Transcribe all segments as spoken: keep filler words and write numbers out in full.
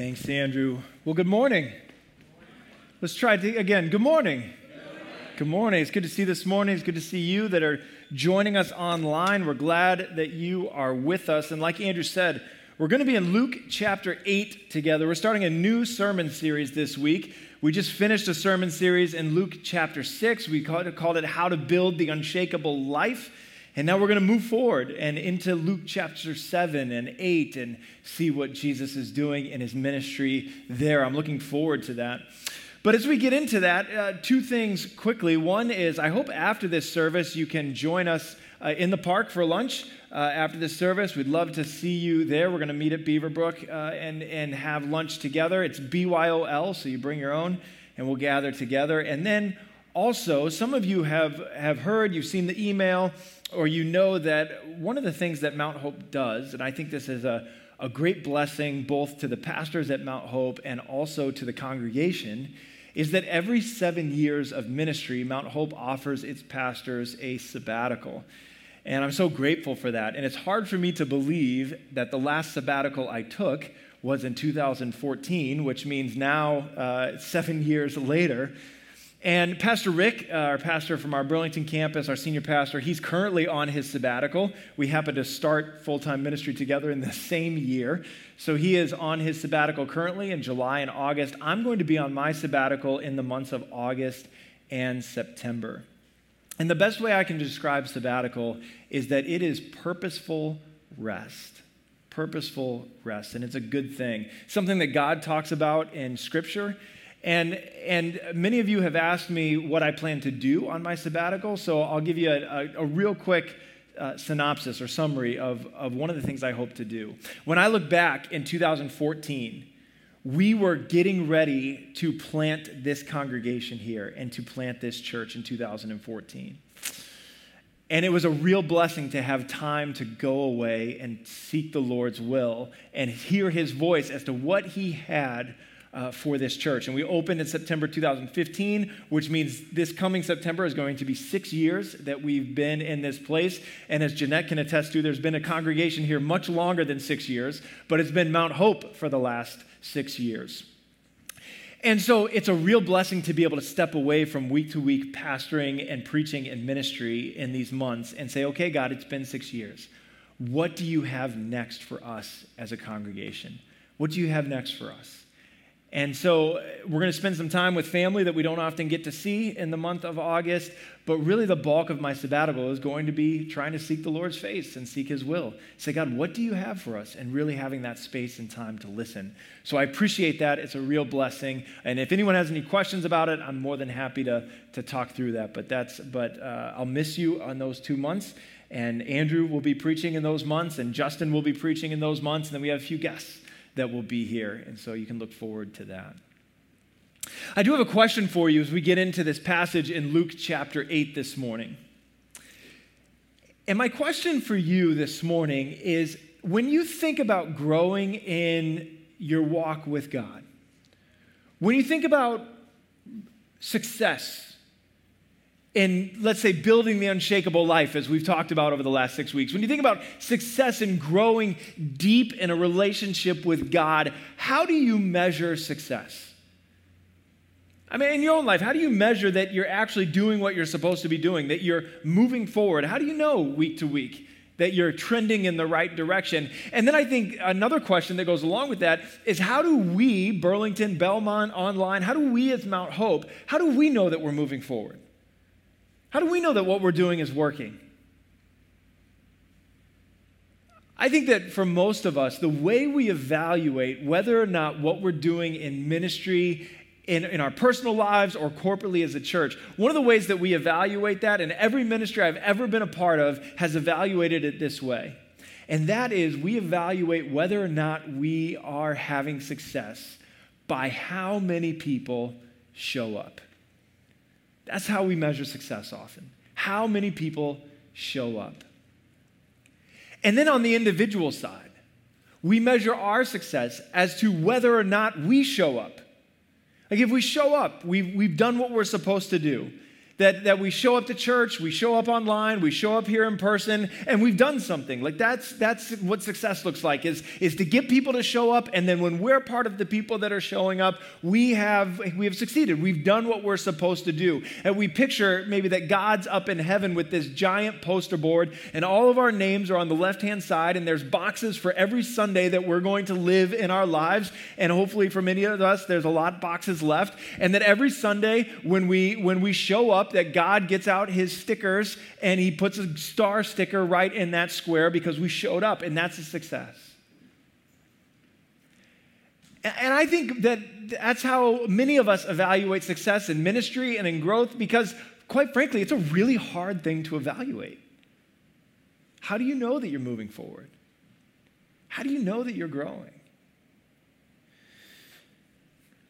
Thanks, Andrew. Well, good morning. Let's try it again. Good morning. Good morning. Good morning. It's good to see you this morning. It's good to see you that are joining us online. We're glad that you are with us. And like Andrew said, we're going to be in Luke chapter eight together. We're starting a new sermon series this week. We just finished a sermon series in Luke chapter six. We called it, called it How to Build the Unshakable Life. And now we're going to move forward and into Luke chapter seven and eight and see what Jesus is doing in his ministry there. I'm looking forward to that. But as we get into that, uh, two things quickly. One is I hope after this service you can join us uh, in the park for lunch. Uh, after this service, we'd love to see you there. We're going to meet at Beaverbrook uh, and, and have lunch together. It's B Y O L, so you bring your own and we'll gather together. And then also, some of you have, have heard, you've seen the email, or you know that one of the things that Mount Hope does, and I think this is a, a great blessing both to the pastors at Mount Hope and also to the congregation, is that every seven years of ministry, Mount Hope offers its pastors a sabbatical. And I'm so grateful for that. And it's hard for me to believe that the last sabbatical I took was in two thousand fourteen, which means now, uh, seven years later. And Pastor Rick, uh, our pastor from our Burlington campus, our senior pastor, he's currently on his sabbatical. We happen to start full-time ministry together in the same year. So he is on his sabbatical currently in July and August. I'm going to be on my sabbatical in the months of August and September. And the best way I can describe sabbatical is that it is purposeful rest. Purposeful rest. And it's a good thing. Something that God talks about in Scripture. And and many of you have asked me what I plan to do on my sabbatical, so I'll give you a, a, a real quick uh, synopsis or summary of, of one of the things I hope to do. When I look back in two thousand fourteen, we were getting ready to plant this congregation here and to plant this church in two thousand fourteen. And it was a real blessing to have time to go away and seek the Lord's will and hear his voice as to what he had Uh, for this church. And we opened in September two thousand fifteen, which means this coming September is going to be six years that we've been in this place. And as Jeanette can attest to, there's been a congregation here much longer than six years, but it's been Mount Hope for the last six years. And so it's a real blessing to be able to step away from week to week pastoring and preaching and ministry in these months and say, okay, God, it's been six years. What do you have next for us as a congregation? What do you have next for us? And so we're going to spend some time with family that we don't often get to see in the month of August, but really the bulk of my sabbatical is going to be trying to seek the Lord's face and seek his will. Say, God, what do you have for us? And really having that space and time to listen. So I appreciate that. It's a real blessing. And if anyone has any questions about it, I'm more than happy to, to talk through that. But that's but uh, I'll miss you on those two months. And Andrew will be preaching in those months, and Justin will be preaching in those months, and then we have a few guests that will be here, and so you can look forward to that. I do have a question for you as we get into this passage in Luke chapter eight this morning. And my question for you this morning is, when you think about growing in your walk with God, when you think about success in, let's say, building the unshakable life, as we've talked about over the last six weeks. When you think about success in growing deep in a relationship with God, how do you measure success? I mean, in your own life, how do you measure that you're actually doing what you're supposed to be doing, that you're moving forward? How do you know week to week that you're trending in the right direction? And then I think another question that goes along with that is, how do we, Burlington, Belmont, online, how do we as Mount Hope, how do we know that we're moving forward? How do we know that what we're doing is working? I think that for most of us, the way we evaluate whether or not what we're doing in ministry, in, in our personal lives, or corporately as a church, one of the ways that we evaluate that, and every ministry I've ever been a part of has evaluated it this way, and that is we evaluate whether or not we are having success by how many people show up. That's how we measure success often. How many people show up? And then on the individual side, we measure our success as to whether or not we show up. Like if we show up, we've, we've done what we're supposed to do. that, that we show up to church, we show up online, we show up here in person, and we've done something. Like that's that's what success looks like, is, is to get people to show up, and then when we're part of the people that are showing up, we have we have succeeded. We've done what we're supposed to do. And we picture maybe that God's up in heaven with this giant poster board, and all of our names are on the left-hand side, and there's boxes for every Sunday that we're going to live in our lives, and hopefully for many of us, there's a lot of boxes left, and that every Sunday when we when we show up, that God gets out his stickers and he puts a star sticker right in that square because we showed up, and that's a success. And I think that that's how many of us evaluate success in ministry and in growth, because quite frankly, it's a really hard thing to evaluate. How do you know that you're moving forward? How do you know that you're growing?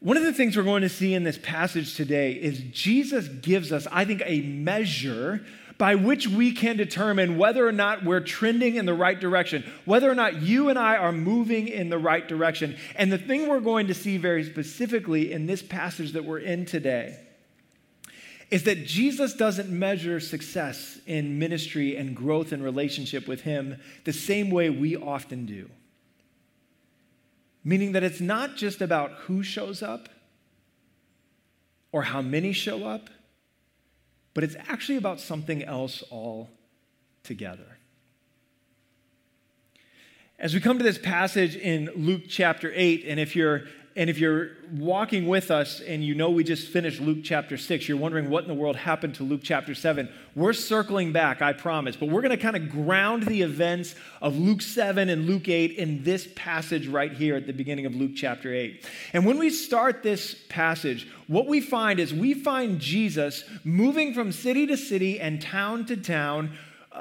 One of the things we're going to see in this passage today is Jesus gives us, I think, a measure by which we can determine whether or not we're trending in the right direction, whether or not you and I are moving in the right direction. And the thing we're going to see very specifically in this passage that we're in today is that Jesus doesn't measure success in ministry and growth and relationship with him the same way we often do. Meaning that it's not just about who shows up or how many show up, but it's actually about something else altogether. As we come to this passage in Luke chapter eight, and if you're And if you're walking with us and you know we just finished Luke chapter six, you're wondering what in the world happened to Luke chapter seven. We're circling back, I promise, but we're going to kind of ground the events of Luke seven and Luke eight in this passage right here at the beginning of Luke chapter eight. And when we start this passage, what we find is we find Jesus moving from city to city and town to town,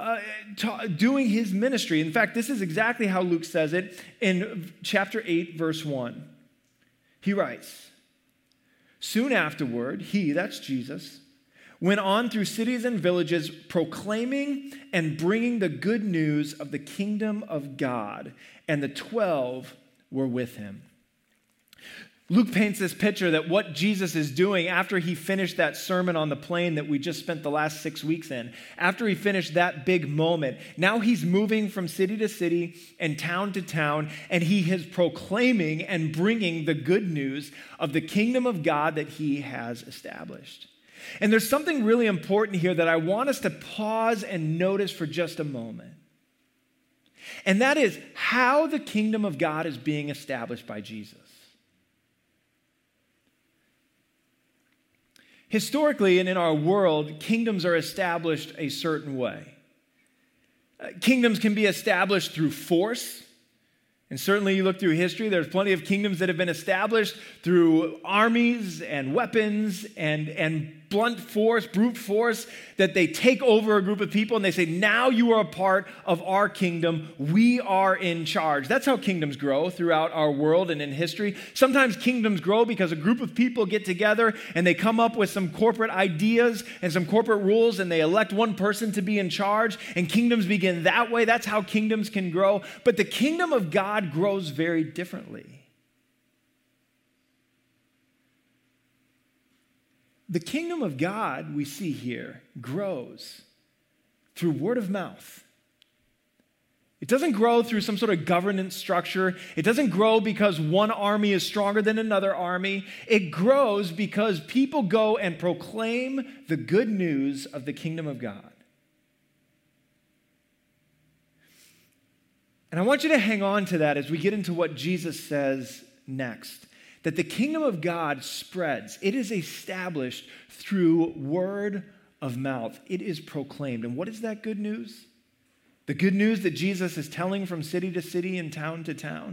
Uh, ta- doing his ministry. In fact, this is exactly how Luke says it in chapter eight, verse one. He writes, "Soon afterward, he," that's Jesus, "went on through cities and villages, proclaiming and bringing the good news of the kingdom of God, and the twelve were with him." Luke paints this picture that what Jesus is doing after he finished that sermon on the plain that we just spent the last six weeks in, after he finished that big moment, now he's moving from city to city and town to town, and he is proclaiming and bringing the good news of the kingdom of God that he has established. And there's something really important here that I want us to pause and notice for just a moment. And that is how the kingdom of God is being established by Jesus. Historically and in our world, kingdoms are established a certain way. Kingdoms can be established through force. And certainly you look through history, there's plenty of kingdoms that have been established through armies and weapons and, and blunt force, brute force, that they take over a group of people and they say, now you are a part of our kingdom. We are in charge. That's how kingdoms grow throughout our world and in history. Sometimes kingdoms grow because a group of people get together and they come up with some corporate ideas and some corporate rules and they elect one person to be in charge, and kingdoms begin that way. That's how kingdoms can grow. But the kingdom of God grows very differently. The kingdom of God, we see here, grows through word of mouth. It doesn't grow through some sort of governance structure. It doesn't grow because one army is stronger than another army. It grows because people go and proclaim the good news of the kingdom of God. And I want you to hang on to that as we get into what Jesus says next. That the kingdom of God spreads. It is established through word of mouth. It is proclaimed. And what is that good news? The good news that Jesus is telling from city to city and town to town.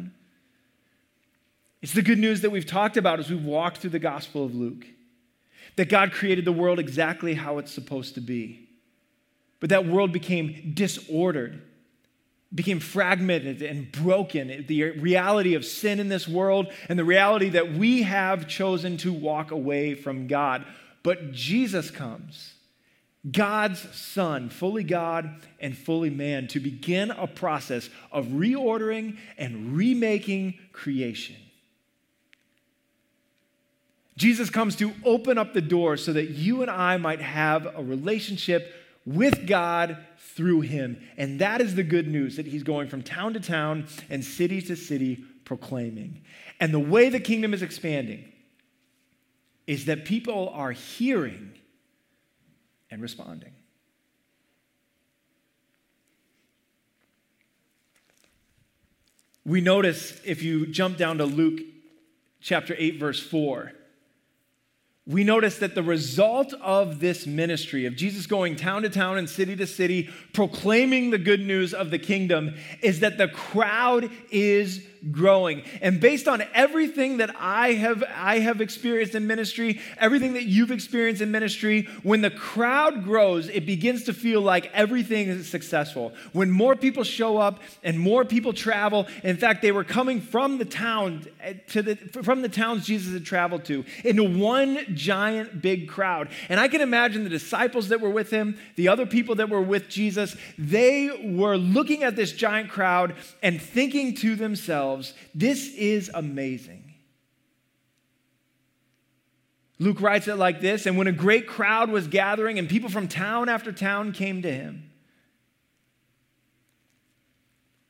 It's the good news that we've talked about as we've walked through the Gospel of Luke. That God created the world exactly how it's supposed to be. But that world became disordered, became fragmented and broken. The reality of sin in this world and the reality that we have chosen to walk away from God. But Jesus comes, God's Son, fully God and fully man, to begin a process of reordering and remaking creation. Jesus comes to open up the door so that you and I might have a relationship with God through him. And that is the good news that he's going from town to town and city to city proclaiming. And the way the kingdom is expanding is that people are hearing and responding. We notice if you jump down to Luke chapter eight, verse four, we notice that the result of this ministry, of Jesus going town to town and city to city, proclaiming the good news of the kingdom, is that the crowd is growing. And based on everything that I have, I have experienced in ministry, everything that you've experienced in ministry, when the crowd grows, it begins to feel like everything is successful. When more people show up and more people travel, in fact, they were coming from the town to the from the towns Jesus had traveled to into one giant big crowd. And I can imagine the disciples that were with him, the other people that were with Jesus, they were looking at this giant crowd and thinking to themselves, this is amazing. Luke writes it like this, and when a great crowd was gathering and people from town after town came to him.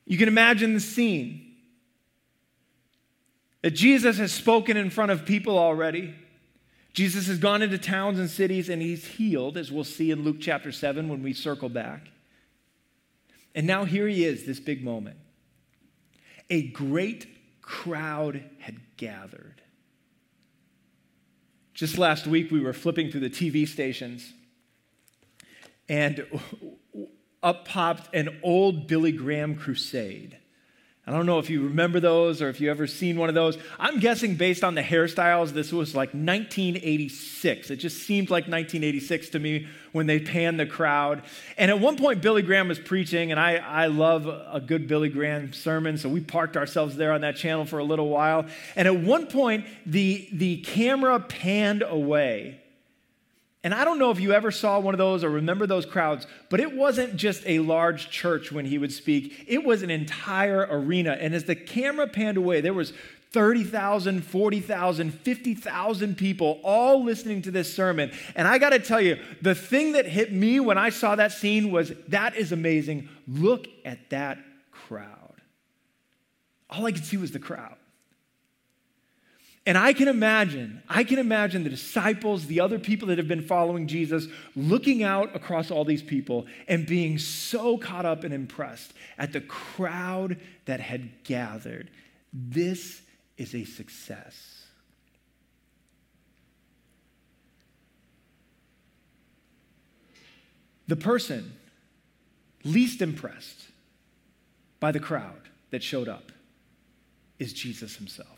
You can imagine the scene. That Jesus has spoken in front of people already. Jesus has gone into towns and cities and he's healed, as we'll see in Luke chapter seven when we circle back. And now here he is, this big moment. A great crowd had gathered. Just last week, we were flipping through the T V stations, and up popped an old Billy Graham crusade. I don't know if you remember those or if you've ever seen one of those. I'm guessing based on the hairstyles, this was like nineteen eighty-six. It just seemed like nineteen eighty-six to me when they panned the crowd. And at one point, Billy Graham was preaching, and I, I love a good Billy Graham sermon, so we parked ourselves there on that channel for a little while. And at one point, the, the camera panned away. And I don't know if you ever saw one of those or remember those crowds, but it wasn't just a large church when he would speak. It was an entire arena. And as the camera panned away, there was thirty thousand, forty thousand, fifty thousand people all listening to this sermon. And I got to tell you, the thing that hit me when I saw that scene was, that is amazing. Look at that crowd. All I could see was the crowd. And I can imagine, I can imagine the disciples, the other people that have been following Jesus, looking out across all these people and being so caught up and impressed at the crowd that had gathered. This is a success. The person least impressed by the crowd that showed up is Jesus himself.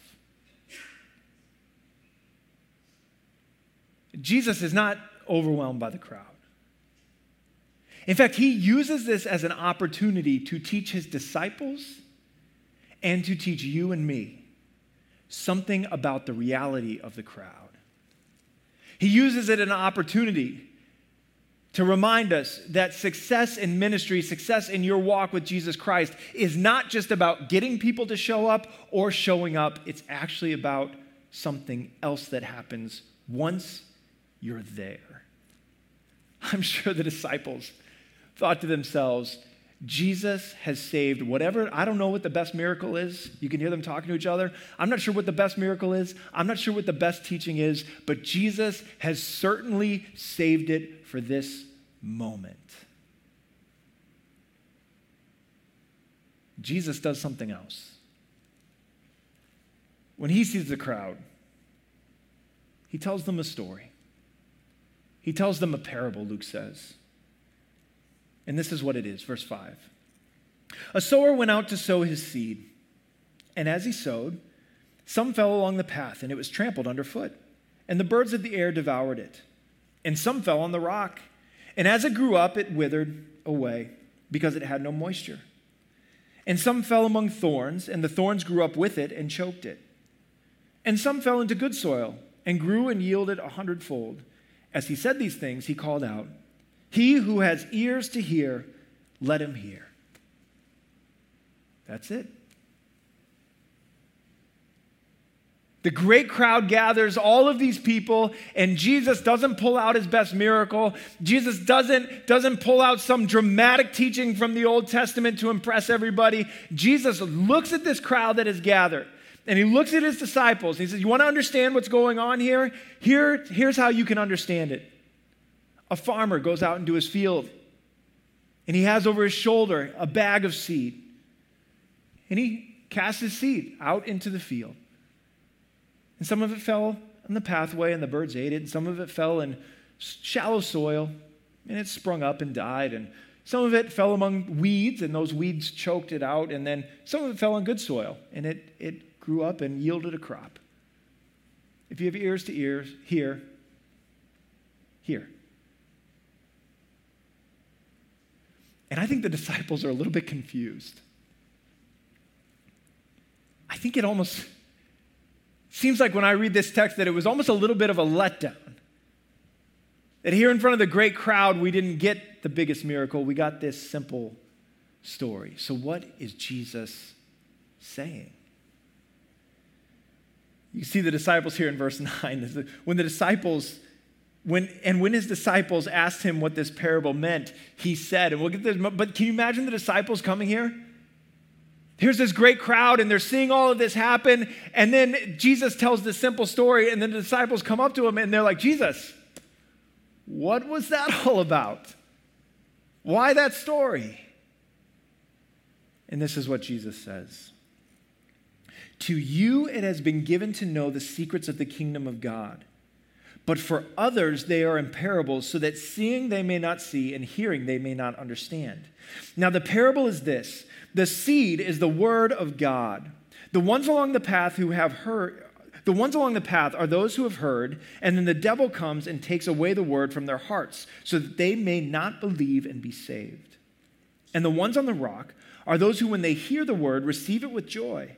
Jesus is not overwhelmed by the crowd. In fact, he uses this as an opportunity to teach his disciples and to teach you and me something about the reality of the crowd. He uses it as an opportunity to remind us that success in ministry, success in your walk with Jesus Christ, is not just about getting people to show up or showing up. It's actually about something else that happens once you're there. I'm sure the disciples thought to themselves, Jesus has saved whatever. I don't know what the best miracle is. You can hear them talking to each other. I'm not sure what the best miracle is. I'm not sure what the best teaching is, but Jesus has certainly saved it for this moment. Jesus does something else. When he sees the crowd, he tells them a story. He tells them a parable, Luke says. And this is what it is, verse five. A sower went out to sow his seed, and as he sowed, some fell along the path, and it was trampled underfoot, and the birds of the air devoured it. And some fell on the rock, and as it grew up, it withered away because it had no moisture. And some fell among thorns, and the thorns grew up with it and choked it. And some fell into good soil, and grew and yielded a hundredfold. As he said these things, he called out, "He who has ears to hear, let him hear." That's it. The great crowd gathers, all of these people, and Jesus doesn't pull out his best miracle. Jesus doesn't, doesn't pull out some dramatic teaching from the Old Testament to impress everybody. Jesus looks at this crowd that has gathered, and he looks at his disciples. And he says, you want to understand what's going on here? Here? Here's how you can understand it. A farmer goes out into his field, and he has over his shoulder a bag of seed, and he casts his seed out into the field. And some of it fell on the pathway, and the birds ate it. And some of it fell in shallow soil, and it sprung up and died. And some of it fell among weeds, and those weeds choked it out. And then some of it fell on good soil, and it, it grew up and yielded a crop. If you have ears to ears, hear, hear. And I think the disciples are a little bit confused. I think it almost... seems like when I read this text that it was almost a little bit of a letdown. That here in front of the great crowd, we didn't get the biggest miracle. We got this simple story. So what is Jesus saying? You see the disciples here in verse nine. When the disciples, when and when his disciples asked him what this parable meant, he said, and we'll get this, but can you imagine the disciples coming here? Here's this great crowd, and they're seeing all of this happen, and then Jesus tells this simple story, and then the disciples come up to him, and they're like, Jesus, what was that all about? Why that story? And this is what Jesus says. To you it has been given to know the secrets of the kingdom of God, but for others they are in parables, so that seeing they may not see, and hearing they may not understand. Now the parable is this. The seed is the word of God. The ones along the path who have heard, the ones along the path are those who have heard, and then the devil comes and takes away the word from their hearts, so that they may not believe and be saved. And the ones on the rock are those who, when they hear the word, receive it with joy.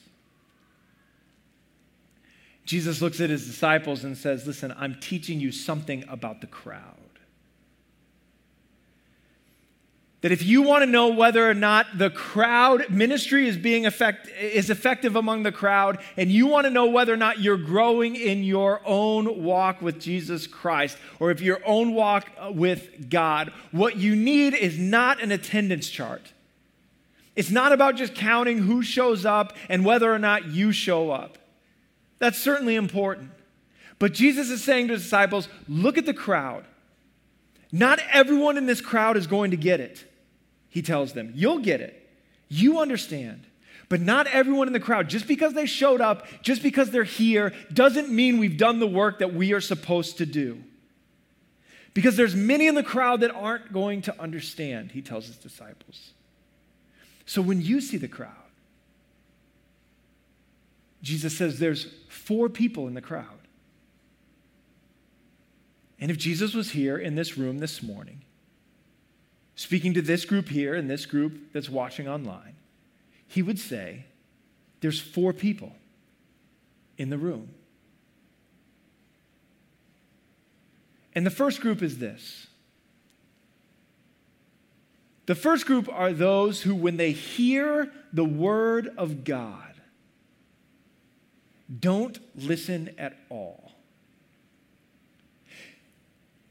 Jesus looks at his disciples and says, listen, I'm teaching you something about the crowd. That if you want to know whether or not the crowd ministry is being effect, is effective among the crowd, and you want to know whether or not you're growing in your own walk with Jesus Christ, or if your own walk with God, what you need is not an attendance chart. It's not about just counting who shows up and whether or not you show up. That's certainly important. But Jesus is saying to his disciples, look at the crowd. Not everyone in this crowd is going to get it. He tells them, you'll get it. You understand. But not everyone in the crowd, just because they showed up, just because they're here, doesn't mean we've done the work that we are supposed to do. Because there's many in the crowd that aren't going to understand, he tells his disciples. So when you see the crowd, Jesus says there's four people in the crowd. And if Jesus was here in this room this morning, speaking to this group here and this group that's watching online, he would say, there's four people in the room. And the first group is this. The first group are those who, when they hear the word of God, don't listen at all.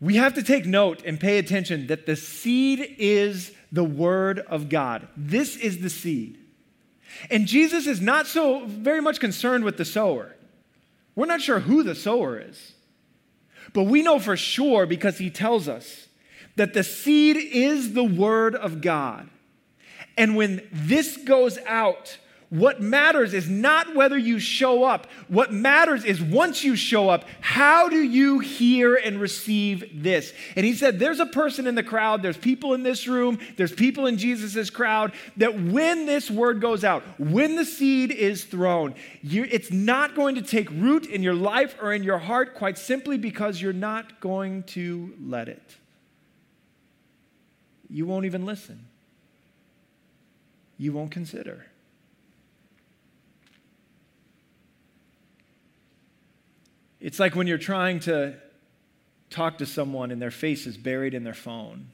We have to take note and pay attention that the seed is the word of God. This is the seed. And Jesus is not so very much concerned with the sower. We're not sure who the sower is. But we know for sure, because he tells us, that the seed is the word of God. And when this goes out, What matters is not whether you show up. What matters is once you show up, how do you hear and receive this? And he said, there's a person in the crowd, there's people in this room, there's people in Jesus's crowd, that when this word goes out, when the seed is thrown, you, it's not going to take root in your life or in your heart, quite simply because you're not going to let it. You won't even listen. You won't consider. It's like when you're trying to talk to someone and their face is buried in their phone.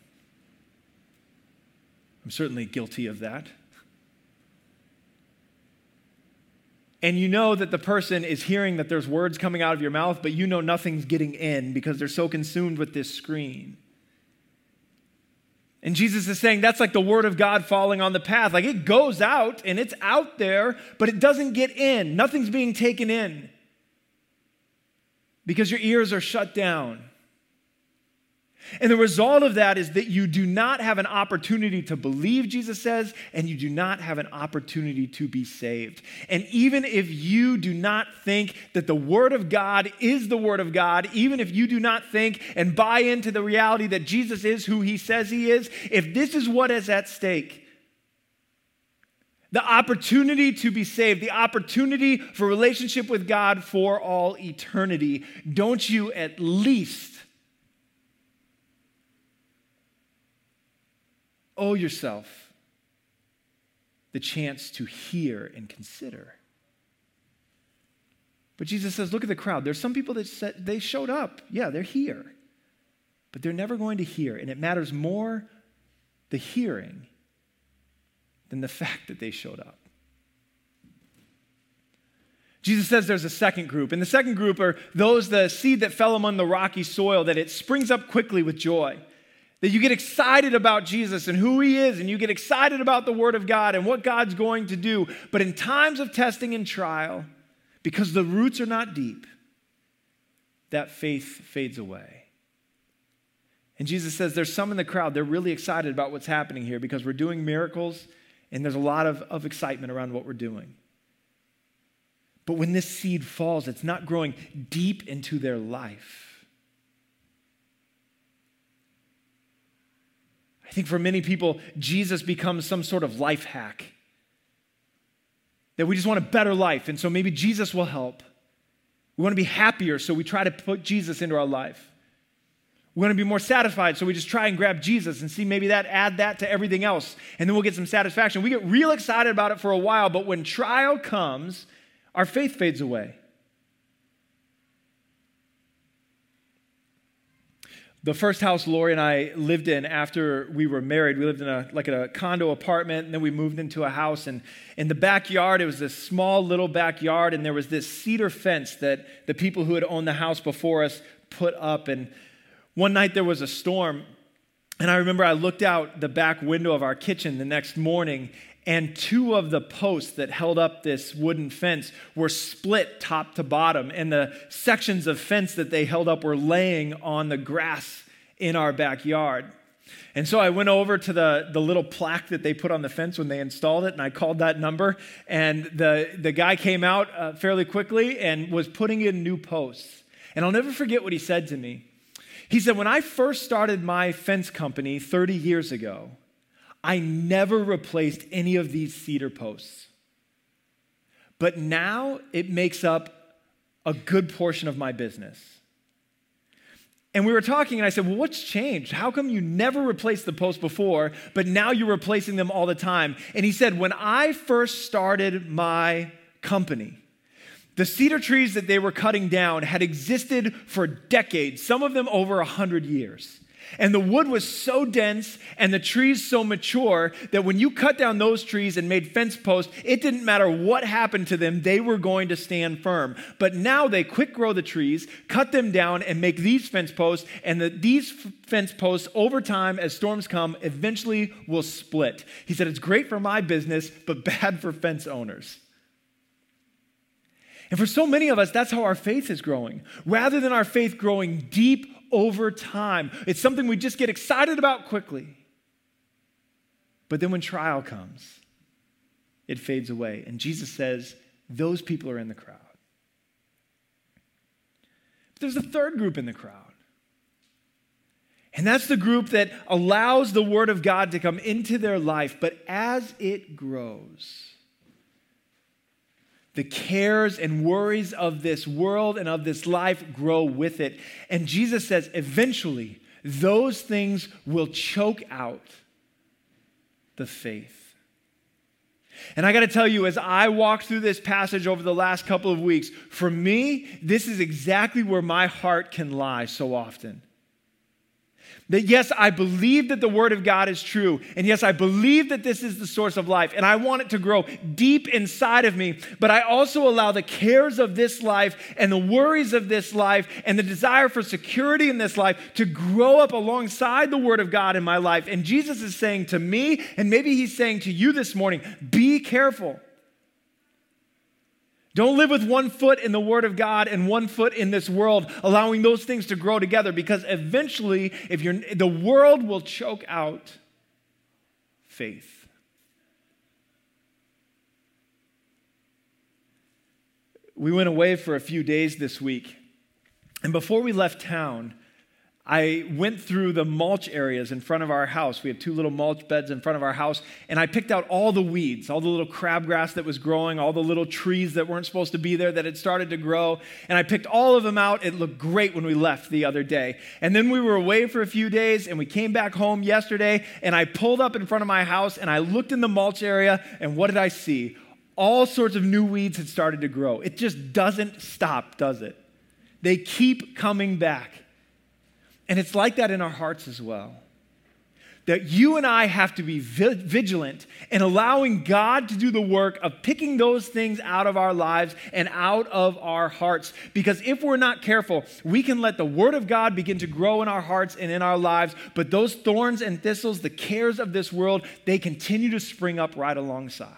I'm certainly guilty of that. And you know that the person is hearing that there's words coming out of your mouth, but you know nothing's getting in because they're so consumed with this screen. And Jesus is saying that's like the word of God falling on the path. Like it goes out and it's out there, but it doesn't get in. Nothing's being taken in. Because your ears are shut down. And the result of that is that you do not have an opportunity to believe, Jesus says, and you do not have an opportunity to be saved. And even if you do not think that the Word of God is the Word of God, even if you do not think and buy into the reality that Jesus is who he says he is, if this is what is at stake, the opportunity to be saved, the opportunity for relationship with God for all eternity. Don't you at least owe yourself the chance to hear and consider? But Jesus says, look at the crowd. There's some people that said they showed up. Yeah, they're here. But they're never going to hear. And it matters more the hearing than the fact that they showed up. Jesus says there's a second group, and the second group are those, the seed that fell among the rocky soil, that it springs up quickly with joy, that you get excited about Jesus and who he is, and you get excited about the Word of God and what God's going to do. But in times of testing and trial, because the roots are not deep, that faith fades away. And Jesus says there's some in the crowd, they're really excited about what's happening here because we're doing miracles and there's a lot of, of excitement around what we're doing. But when this seed falls, it's not growing deep into their life. I think for many people, Jesus becomes some sort of life hack. That we just want a better life, and so maybe Jesus will help. We want to be happier, so we try to put Jesus into our life. We want to be more satisfied, so we just try and grab Jesus and see maybe that, add that to everything else, and then we'll get some satisfaction. We get real excited about it for a while, but when trial comes, our faith fades away. The first house Lori and I lived in after we were married, we lived in a like in a condo apartment, and then we moved into a house, and in the backyard, it was this small little backyard, and there was this cedar fence that the people who had owned the house before us put up, and one night there was a storm, and I remember I looked out the back window of our kitchen the next morning, and two of the posts that held up this wooden fence were split top to bottom, and the sections of fence that they held up were laying on the grass in our backyard. And so I went over to the, the little plaque that they put on the fence when they installed it, and I called that number, and the, the guy came out uh, fairly quickly and was putting in new posts. And I'll never forget what he said to me. He said, when I first started my fence company thirty years ago, I never replaced any of these cedar posts. But now it makes up a good portion of my business. And we were talking, and I said, well, what's changed? How come you never replaced the posts before, but now you're replacing them all the time? And he said, when I first started my company, the cedar trees that they were cutting down had existed for decades, some of them over one hundred years. And the wood was so dense and the trees so mature that when you cut down those trees and made fence posts, it didn't matter what happened to them, they were going to stand firm. But now they quick grow the trees, cut them down, and make these fence posts, and the, these f- fence posts over time, as storms come, eventually will split. He said, it's great for my business, but bad for fence owners. And for so many of us, that's how our faith is growing. Rather than our faith growing deep over time, it's something we just get excited about quickly. But then when trial comes, it fades away. And Jesus says, those people are in the crowd. But there's a third group in the crowd. And that's the group that allows the Word of God to come into their life. But as it grows, the cares and worries of this world and of this life grow with it. And Jesus says, eventually, those things will choke out the faith. And I got to tell you, as I walked through this passage over the last couple of weeks, for me, this is exactly where my heart can lie so often. That yes, I believe that the Word of God is true. And yes, I believe that this is the source of life. And I want it to grow deep inside of me. But I also allow the cares of this life and the worries of this life and the desire for security in this life to grow up alongside the Word of God in my life. And Jesus is saying to me, and maybe he's saying to you this morning, be careful. Don't live with one foot in the Word of God and one foot in this world, allowing those things to grow together, because eventually if you're, the world will choke out faith. We went away for a few days this week, and before we left town, I went through the mulch areas in front of our house. We have two little mulch beds in front of our house, and I picked out all the weeds, all the little crabgrass that was growing, all the little trees that weren't supposed to be there that had started to grow, and I picked all of them out. It looked great when we left the other day. And then we were away for a few days, and we came back home yesterday, and I pulled up in front of my house, and I looked in the mulch area, and what did I see? All sorts of new weeds had started to grow. It just doesn't stop, does it? They keep coming back. And it's like that in our hearts as well. That you and I have to be vigilant in allowing God to do the work of picking those things out of our lives and out of our hearts. Because if we're not careful, we can let the Word of God begin to grow in our hearts and in our lives. But those thorns and thistles, the cares of this world, they continue to spring up right alongside.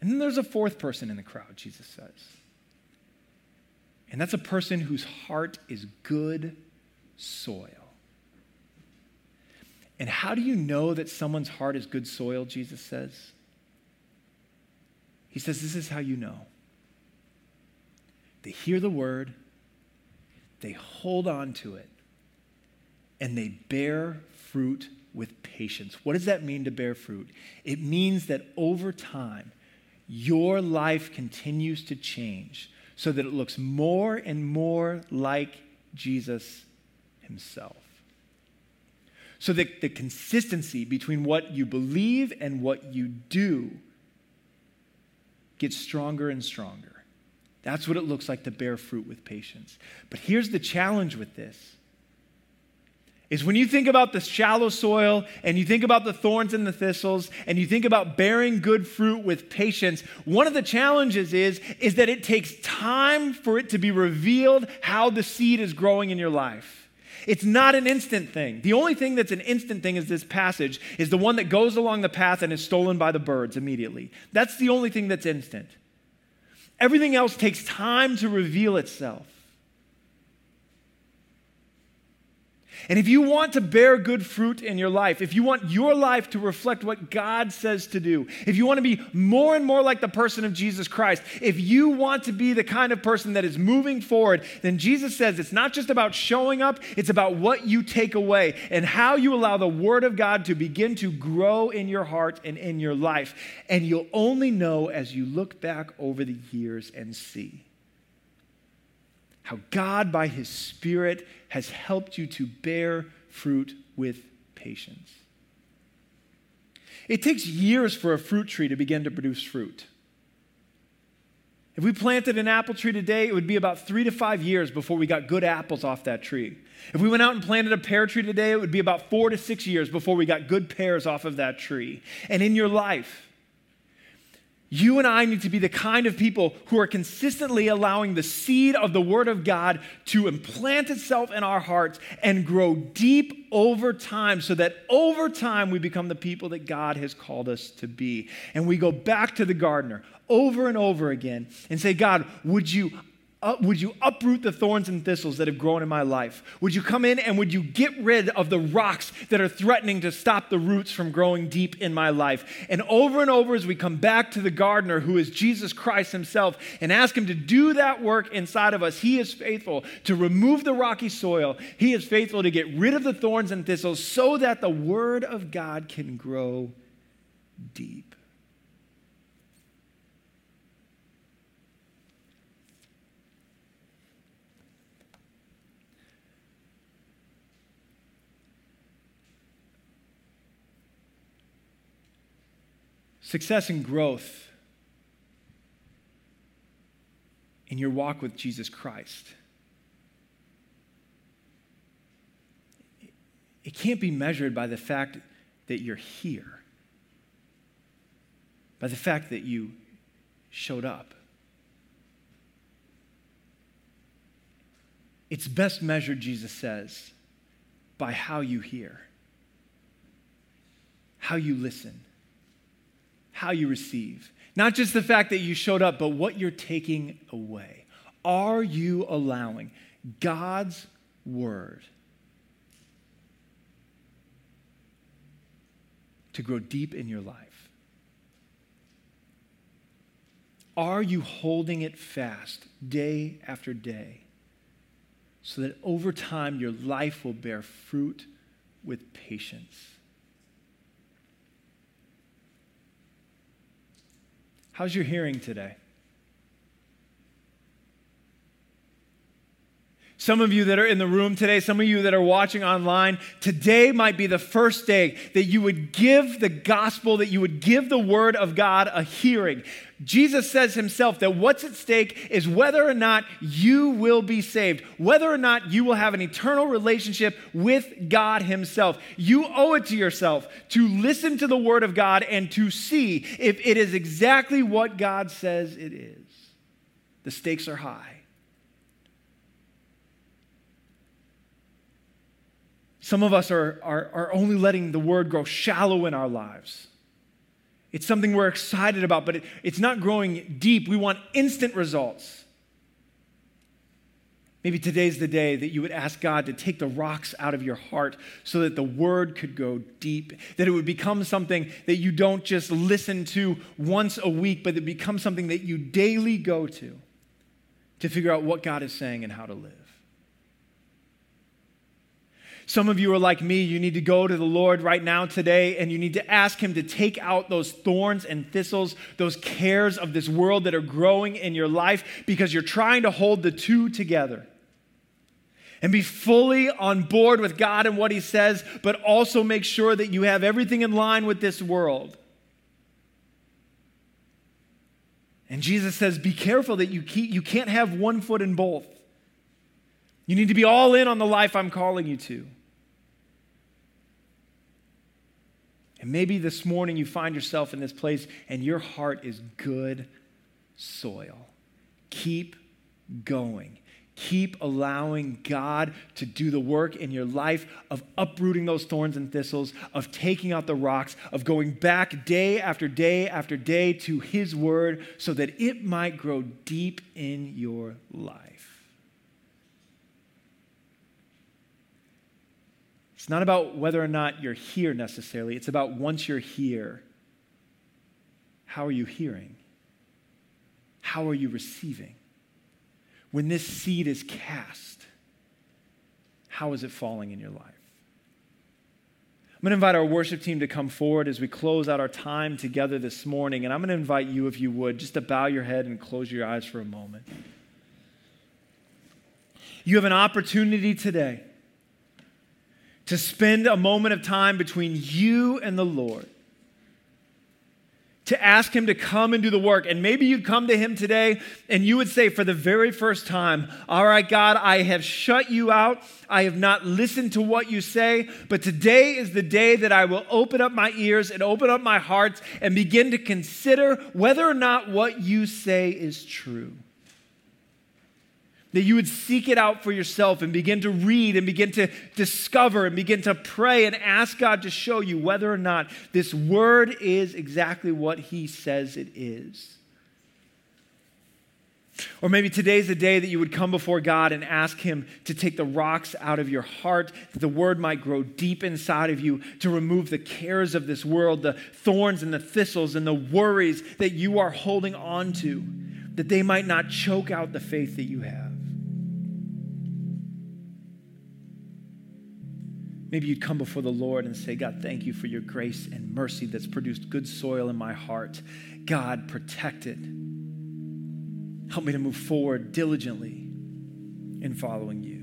And then there's a fourth person in the crowd, Jesus says. And that's a person whose heart is good soil. And how do you know that someone's heart is good soil, Jesus says? He says, this is how you know. They hear the word, they hold on to it, and they bear fruit with patience. What does that mean to bear fruit? It means that over time, your life continues to change, so that it looks more and more like Jesus himself. So that the consistency between what you believe and what you do gets stronger and stronger. That's what it looks like to bear fruit with patience. But here's the challenge with this. Is when you think about the shallow soil and you think about the thorns and the thistles and you think about bearing good fruit with patience, one of the challenges is, is that it takes time for it to be revealed how the seed is growing in your life. It's not an instant thing. The only thing that's an instant thing is this passage, is the one that goes along the path and is stolen by the birds immediately. That's the only thing that's instant. Everything else takes time to reveal itself. And if you want to bear good fruit in your life, if you want your life to reflect what God says to do, if you want to be more and more like the person of Jesus Christ, if you want to be the kind of person that is moving forward, then Jesus says it's not just about showing up, it's about what you take away and how you allow the Word of God to begin to grow in your heart and in your life. And you'll only know as you look back over the years and see how God, by His Spirit, has helped you to bear fruit with patience. It takes years for a fruit tree to begin to produce fruit. If we planted an apple tree today, it would be about three to five years before we got good apples off that tree. If we went out and planted a pear tree today, it would be about four to six years before we got good pears off of that tree. And in your life, you and I need to be the kind of people who are consistently allowing the seed of the Word of God to implant itself in our hearts and grow deep over time, so that over time we become the people that God has called us to be. And we go back to the gardener over and over again and say, God, would you Uh, would you uproot the thorns and thistles that have grown in my life? Would you come in and would you get rid of the rocks that are threatening to stop the roots from growing deep in my life? And over and over, as we come back to the gardener who is Jesus Christ himself and ask him to do that work inside of us, he is faithful to remove the rocky soil. He is faithful to get rid of the thorns and thistles so that the word of God can grow deep. Success and growth in your walk with Jesus Christ, it can't be measured by the fact that you're here, by the fact that you showed up. It's best measured, Jesus says, by how you hear, how you listen, how you receive. Not just the fact that you showed up, but what you're taking away. Are you allowing God's word to grow deep in your life? Are you holding it fast day after day so that over time your life will bear fruit with patience? How's your hearing today? Some of you that are in the room today, some of you that are watching online, today might be the first day that you would give the gospel, that you would give the word of God a hearing. Jesus says himself that what's at stake is whether or not you will be saved, whether or not you will have an eternal relationship with God himself. You owe it to yourself to listen to the word of God and to see if it is exactly what God says it is. The stakes are high. Some of us are, are, are only letting the word grow shallow in our lives. It's something we're excited about, but it, it's not growing deep. We want instant results. Maybe today's the day that you would ask God to take the rocks out of your heart so that the word could go deep, that it would become something that you don't just listen to once a week, but it becomes something that you daily go to to figure out what God is saying and how to live. Some of you are like me. You need to go to the Lord right now today, and you need to ask him to take out those thorns and thistles, those cares of this world that are growing in your life because you're trying to hold the two together and be fully on board with God and what he says, but also make sure that you have everything in line with this world. And Jesus says, be careful that you keep, you can't have one foot in both. You need to be all in on the life I'm calling you to. And maybe this morning you find yourself in this place and your heart is good soil. Keep going. Keep allowing God to do the work in your life of uprooting those thorns and thistles, of taking out the rocks, of going back day after day after day to his word so that it might grow deep in your life. It's not about whether or not you're here necessarily. It's about once you're here, how are you hearing? How are you receiving? When this seed is cast, how is it falling in your life? I'm going to invite our worship team to come forward as we close out our time together this morning. And I'm going to invite you, if you would, just to bow your head and close your eyes for a moment. You have an opportunity today to spend a moment of time between you and the Lord, to ask him to come and do the work. And maybe you'd come to him today and you would say for the very first time, all right, God, I have shut you out. I have not listened to what you say, but today is the day that I will open up my ears and open up my heart and begin to consider whether or not what you say is true. That you would seek it out for yourself and begin to read and begin to discover and begin to pray and ask God to show you whether or not this word is exactly what he says it is. Or maybe today's the day that you would come before God and ask him to take the rocks out of your heart, that the word might grow deep inside of you, to remove the cares of this world, the thorns and the thistles and the worries that you are holding on to, that they might not choke out the faith that you have. Maybe you'd come before the Lord and say, God, thank you for your grace and mercy that's produced good soil in my heart. God, protect it. Help me to move forward diligently in following you.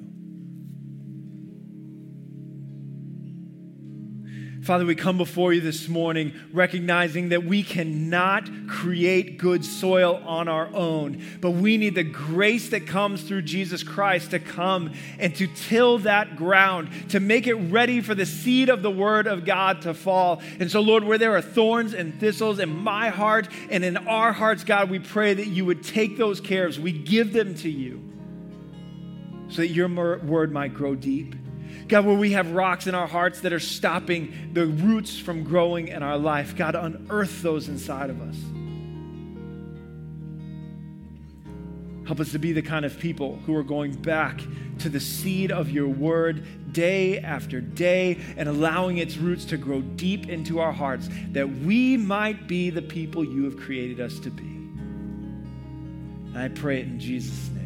Father, we come before you this morning recognizing that we cannot create good soil on our own, but we need the grace that comes through Jesus Christ to come and to till that ground, to make it ready for the seed of the word of God to fall. And so, Lord, where there are thorns and thistles in my heart and in our hearts, God, we pray that you would take those cares. We give them to you so that your word might grow deep. God, where we have rocks in our hearts that are stopping the roots from growing in our life, God, unearth those inside of us. Help us to be the kind of people who are going back to the seed of your word day after day and allowing its roots to grow deep into our hearts, that we might be the people you have created us to be. And I pray it in Jesus' name.